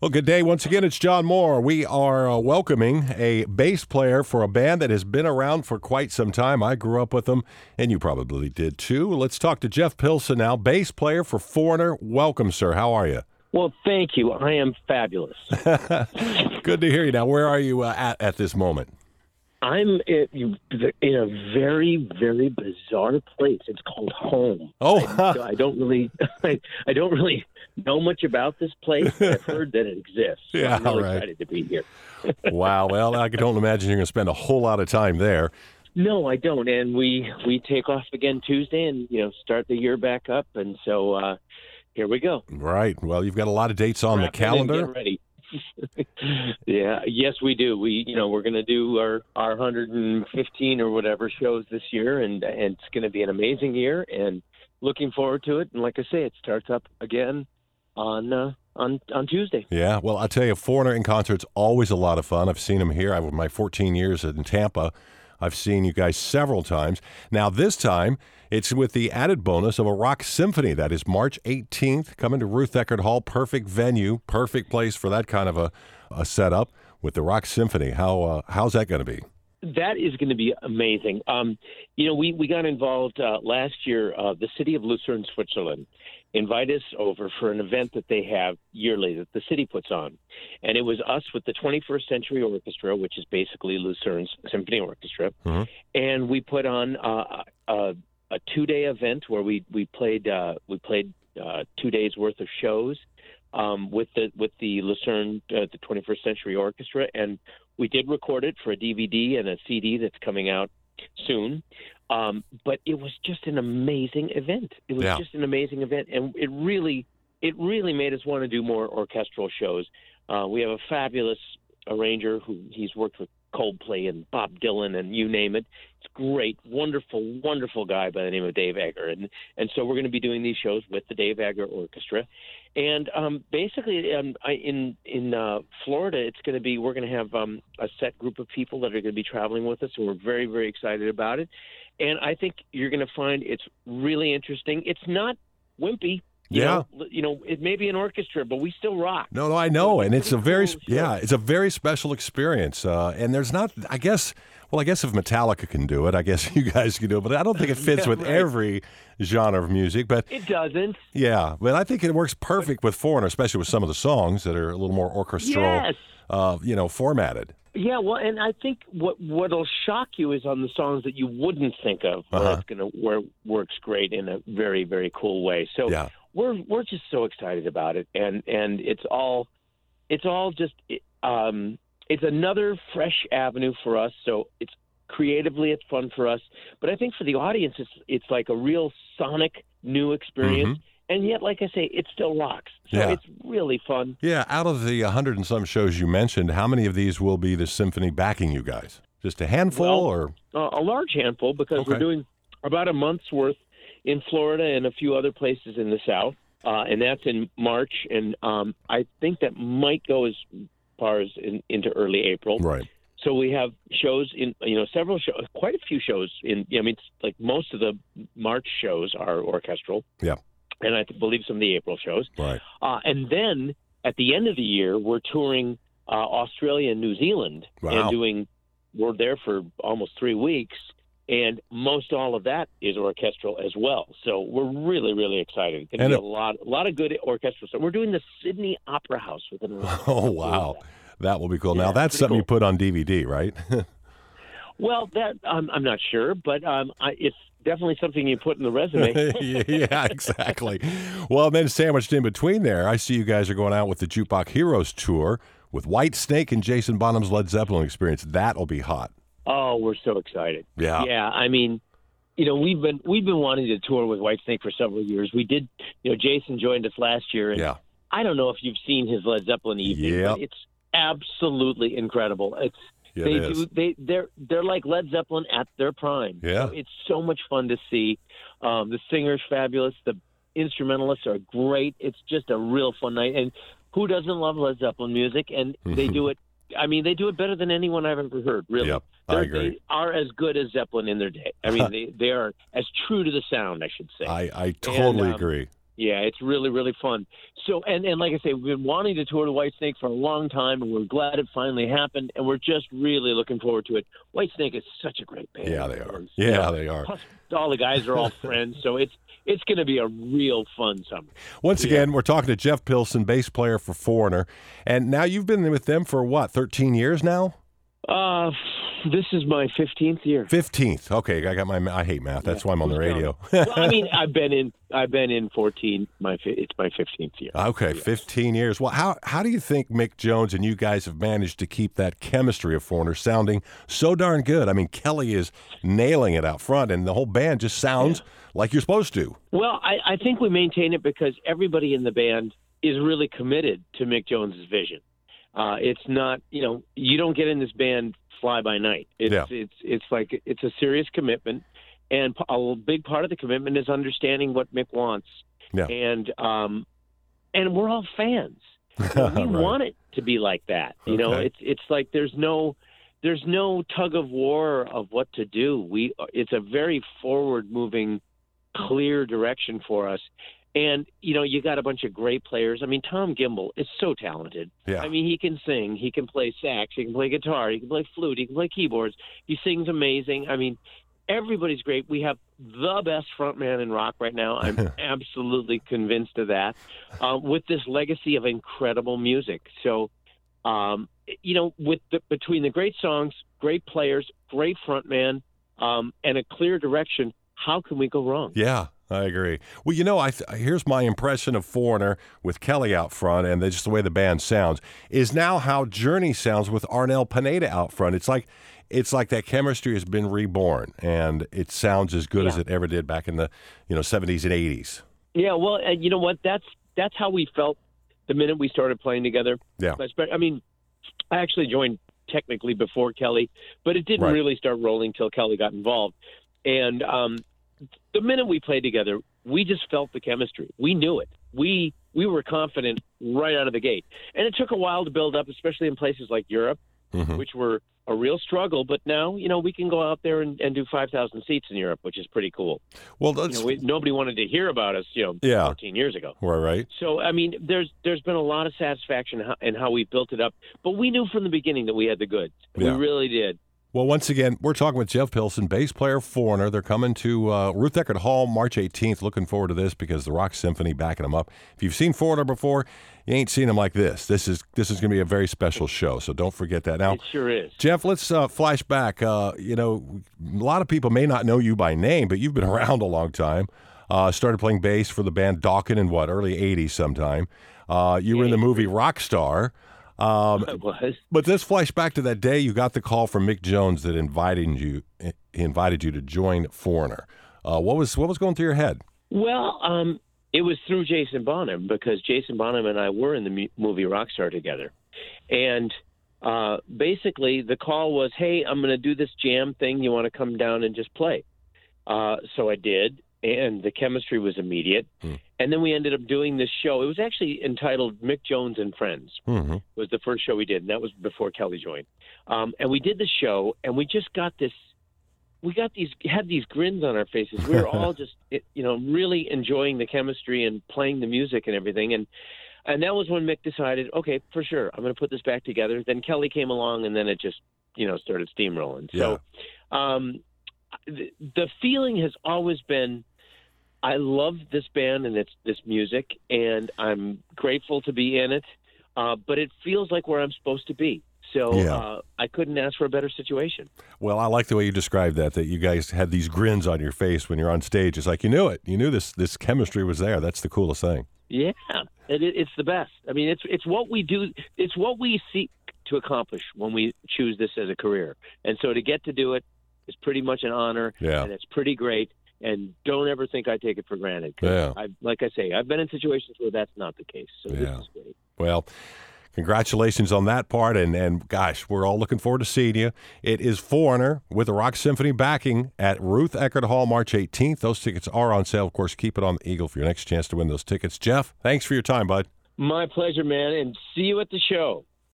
Well, good day. Once again, it's John Moore. We are welcoming a bass player for a band that has been around for quite some time. I grew up with them, and you probably did too. Let's talk to Jeff Pilson now, bass player for Foreigner. Welcome, sir. How are you? Well, thank you. I am fabulous. Good to hear you. Now, where are you at this moment? I'm in a very, very bizarre place. It's called home. Oh, I don't really know much about this place. I've heard that it exists. So yeah, I'm really excited to be here. Wow. Well, I don't imagine you're going to spend a whole lot of time there. No, I don't. And we take off again Tuesday, and start the year back up. And so here we go. Right. Well, you've got a lot of dates on the calendar. Get ready. Yeah, yes, we do. We're going to do our 115 or whatever shows this year, and it's going to be an amazing year, and looking forward to it. And like I say, it starts up again on Tuesday. Yeah, well, I'll tell you, Foreigner in concert's always a lot of fun. I've seen them here. With my 14 years in Tampa, I've seen you guys several times. Now, this time, it's with the added bonus of a rock symphony. That is March 18th, coming to Ruth Eckerd Hall. Perfect venue, perfect place for that kind of a setup with the rock symphony. How's that going to be? That is going to be amazing. We got involved last year. The city of Lucerne, Switzerland, invite us over for an event that they have yearly that the city puts on. And it was us with the 21st Century Orchestra, which is basically Lucerne's Symphony Orchestra. Mm-hmm. And we put on a two-day event where we played 2 days worth of shows with the Lucerne, the 21st Century Orchestra. And we did record it for a DVD and a CD that's coming out soon. But it was just an amazing event. It was just an amazing event. And it really made us want to do more orchestral shows. We have a fabulous arranger who he's worked with Coldplay and Bob Dylan and you name it. It's great, wonderful, wonderful guy by the name of Dave Egger. And so we're going to be doing these shows with the Dave Egger Orchestra. And in Florida, we're going to have a set group of people that are going to be traveling with us, and we're very, very excited about it. And I think you're going to find it's really interesting. It's not wimpy. It may be an orchestra, but we still rock. No, I know, and it's a very special experience. And there's not, I guess if Metallica can do it, I guess you guys can do it. But I don't think it fits with every genre of music. But it doesn't. Yeah, but I think it works perfect with Foreigner, especially with some of the songs that are a little more orchestral, formatted. Yeah, well, and I think what'll shock you is on the songs that you wouldn't think of, where works great in a very, very cool way. So. Yeah. We're just so excited about it, and it's all just it's another fresh avenue for us. So it's creatively it's fun for us, but I think for the audience it's like a real sonic new experience. Mm-hmm. And yet, like I say, it still rocks. So it's really fun. Yeah, out of the 100 and some shows you mentioned, how many of these will be the symphony backing you guys? Just a handful, a large handful, because we're doing about a month's worth in Florida and a few other places in the South, and that's in March, and I think that might go as far as into early April. Right. So we have shows in, several shows, quite a few shows in. It's like most of the March shows are orchestral. Yeah. And I believe some of the April shows. Right. And then at the end of the year, we're touring Australia and New Zealand. Wow. And we're there for almost 3 weeks. And most all of that is orchestral as well. So we're really, really excited. It's going to be a lot of good orchestral stuff. We're doing the Sydney Opera House with an orchestra. Oh, wow. That will be cool. Yeah, now, that's something cool. You put on DVD, right? Well, that I'm not sure, but it's definitely something you put in the resume. Yeah, exactly. Well, then sandwiched in between there, I see you guys are going out with the Jukebox Heroes Tour with Whitesnake and Jason Bonham's Led Zeppelin experience. That'll be hot. Oh, we're so excited! Yeah. We've been wanting to tour with Whitesnake for several years. We did. Jason joined us last year, and I don't know if you've seen his Led Zeppelin evening. Yep. But it's absolutely incredible. They're like Led Zeppelin at their prime. Yeah, so it's so much fun to see. The singer's fabulous. The instrumentalists are great. It's just a real fun night. And who doesn't love Led Zeppelin music? And they do it. They do it better than anyone I've ever heard, really. Yep, I agree. They are as good as Zeppelin in their day. They are as true to the sound, I should say. I totally agree. Yeah, it's really, really fun. So, and like I say, we've been wanting to tour the Whitesnake for a long time, and we're glad it finally happened, and we're just really looking forward to it. Whitesnake is such a great band. Yeah, they are. Yeah, they are. Plus, all the guys are all friends, so it's going to be a real fun summer. Once again, we're talking to Jeff Pilson, bass player for Foreigner, and now you've been with them for, what, 13 years now? This is my 15th year. 15th. Okay, I got my. I hate math. That's why I'm on the radio. Well, I mean, I've been in 14. It's my 15th year. Okay, yes. 15 years. Well, how do you think Mick Jones and you guys have managed to keep that chemistry of Foreigner sounding so darn good? I mean, Kelly is nailing it out front, and the whole band just sounds like you're supposed to. Well, I think we maintain it because everybody in the band is really committed to Mick Jones's vision. It's not, you don't get in this band fly by night. It's like, it's a serious commitment. And a big part of the commitment is understanding what Mick wants. Yeah. And we're all fans. We want it to be like that. It's like, there's no tug of war of what to do. It's a very forward moving, clear direction for us. And, you got a bunch of great players. I mean, Tom Gimbel is so talented. Yeah. I mean, he can sing. He can play sax. He can play guitar. He can play flute. He can play keyboards. He sings amazing. I mean, everybody's great. We have the best front man in rock right now. I'm absolutely convinced of that, with this legacy of incredible music. So, between the great songs, great players, great front man, and a clear direction, how can we go wrong? Yeah. I agree. Well, here's my impression of Foreigner with Kelly out front and just the way the band sounds is now how Journey sounds with Arnell Pineda out front. It's like that chemistry has been reborn, and it sounds as good as it ever did back in the 70s and 80s. Yeah, well, and you know what? That's how we felt the minute we started playing together. Yeah. I mean, I actually joined technically before Kelly, but it didn't really start rolling till Kelly got involved. And the minute we played together, we just felt the chemistry. We knew it. We were confident right out of the gate. And it took a while to build up, especially in places like Europe, which were a real struggle. But now, we can go out there and do 5,000 seats in Europe, which is pretty cool. Well, nobody wanted to hear about us, 14 years ago. Right. So, I mean, there's been a lot of satisfaction in how we built it up. But we knew from the beginning that we had the goods. Yeah. We really did. Well, once again, we're talking with Jeff Pilson, bass player, Foreigner. They're coming to Ruth Eckerd Hall March 18th. Looking forward to this because the Rock Symphony backing them up. If you've seen Foreigner before, you ain't seen them like this. This is going to be a very special show, so don't forget that. Now, it sure is. Jeff, let's flash back. A lot of people may not know you by name, but you've been around a long time. Started playing bass for the band Dokken in early 80s sometime. You were in the movie Rockstar. It was. But this flashback to that day, you got the call from Mick Jones that invited you to join Foreigner. What was going through your head? Well, it was through Jason Bonham, because Jason Bonham and I were in the movie Rockstar together. And basically the call was, hey, I'm going to do this jam thing. You want to come down and just play? So I did. And the chemistry was immediate. And then we ended up doing this show. It was actually entitled Mick Jones and Friends. Was the first show we did, and that was before Kelly joined. And we did the show, and we just got this. We got had these grins on our faces. We were all just, really enjoying the chemistry and playing the music and everything. And that was when Mick decided, okay, for sure, I'm going to put this back together. Then Kelly came along, and then it just, started steamrolling. So, the feeling has always been, I love this band and this music, and I'm grateful to be in it, but it feels like where I'm supposed to be. So I couldn't ask for a better situation. Well, I like the way you described that you guys had these grins on your face when you're on stage. It's like you knew it. You knew this chemistry was there. That's the coolest thing. Yeah, it's the best. I mean, it's what we do. It's what we seek to accomplish when we choose this as a career. And so to get to do it, it's pretty much an honor, and it's pretty great. And don't ever think I take it for granted. Like I say, I've been in situations where that's not the case. So this is great. Well, congratulations on that part. And gosh, we're all looking forward to seeing you. It is Foreigner with the Rock Symphony backing at Ruth Eckerd Hall March 18th. Those tickets are on sale. Of course, keep it on the Eagle for your next chance to win those tickets. Jeff, thanks for your time, bud. My pleasure, man. And see you at the show.